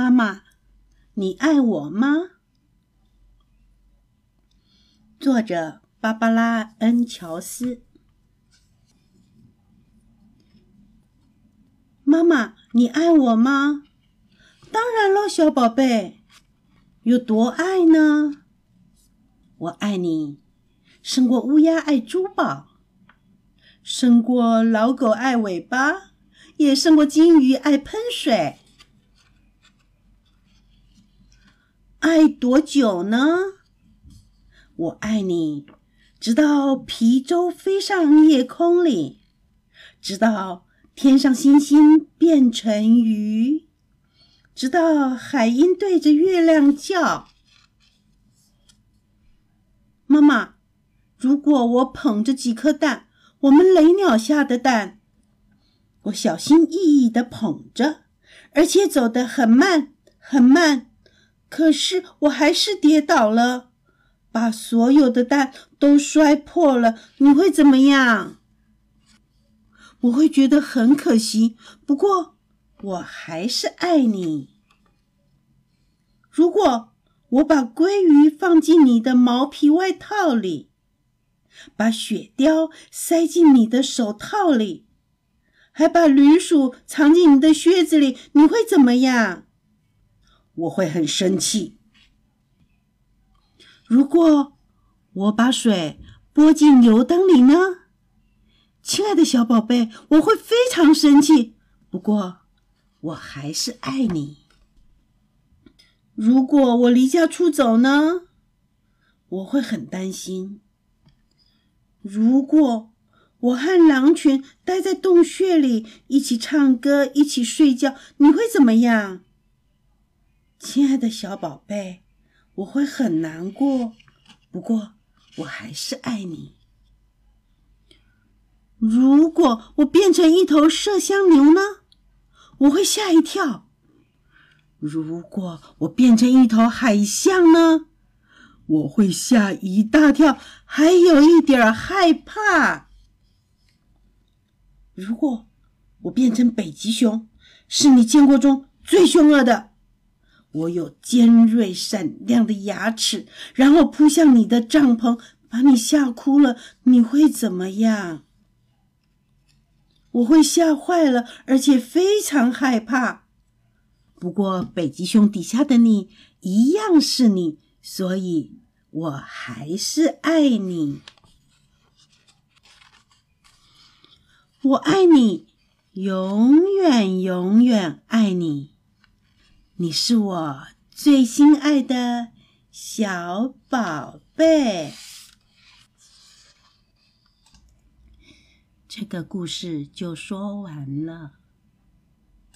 妈妈，你爱我吗？作者芭芭拉·恩·乔斯。妈妈，你爱我吗？当然咯，小宝贝。有多爱呢？我爱你，胜过乌鸦爱珠宝，胜过老狗爱尾巴，也胜过金鱼爱喷水。爱多久呢？我爱你，直到皮舟飞上夜空里，直到天上星星变成鱼，直到海鹰对着月亮叫。妈妈，如果我捧着几颗蛋，我们雷鸟下的蛋，我小心翼翼地捧着，而且走得很慢很慢，可是我还是跌倒了，把所有的蛋都摔破了，你会怎么样？我会觉得很可惜，不过我还是爱你。如果我把鲑鱼放进你的毛皮外套里，把雪貂塞进你的手套里，还把旅鼠藏进你的靴子里，你会怎么样？我会很生气。如果我把水拨进油灯里呢？亲爱的小宝贝，我会非常生气，不过我还是爱你。如果我离家出走呢？我会很担心。如果我和狼群待在洞穴里，一起唱歌，一起睡觉，你会怎么样？亲爱的小宝贝，我会很难过，不过我还是爱你。如果我变成一头麝香牛呢？我会吓一跳。如果我变成一头海象呢？我会吓一大跳，还有一点害怕。如果我变成北极熊，是你见过中最凶恶的。我有尖锐闪亮的牙齿，然后扑向你的帐篷，把你吓哭了，你会怎么样？我会吓坏了，而且非常害怕。不过北极熊底下的你一样是你，所以我还是爱你。我爱你，永远永远爱你。你是我最心爱的小宝贝。这个故事就说完了。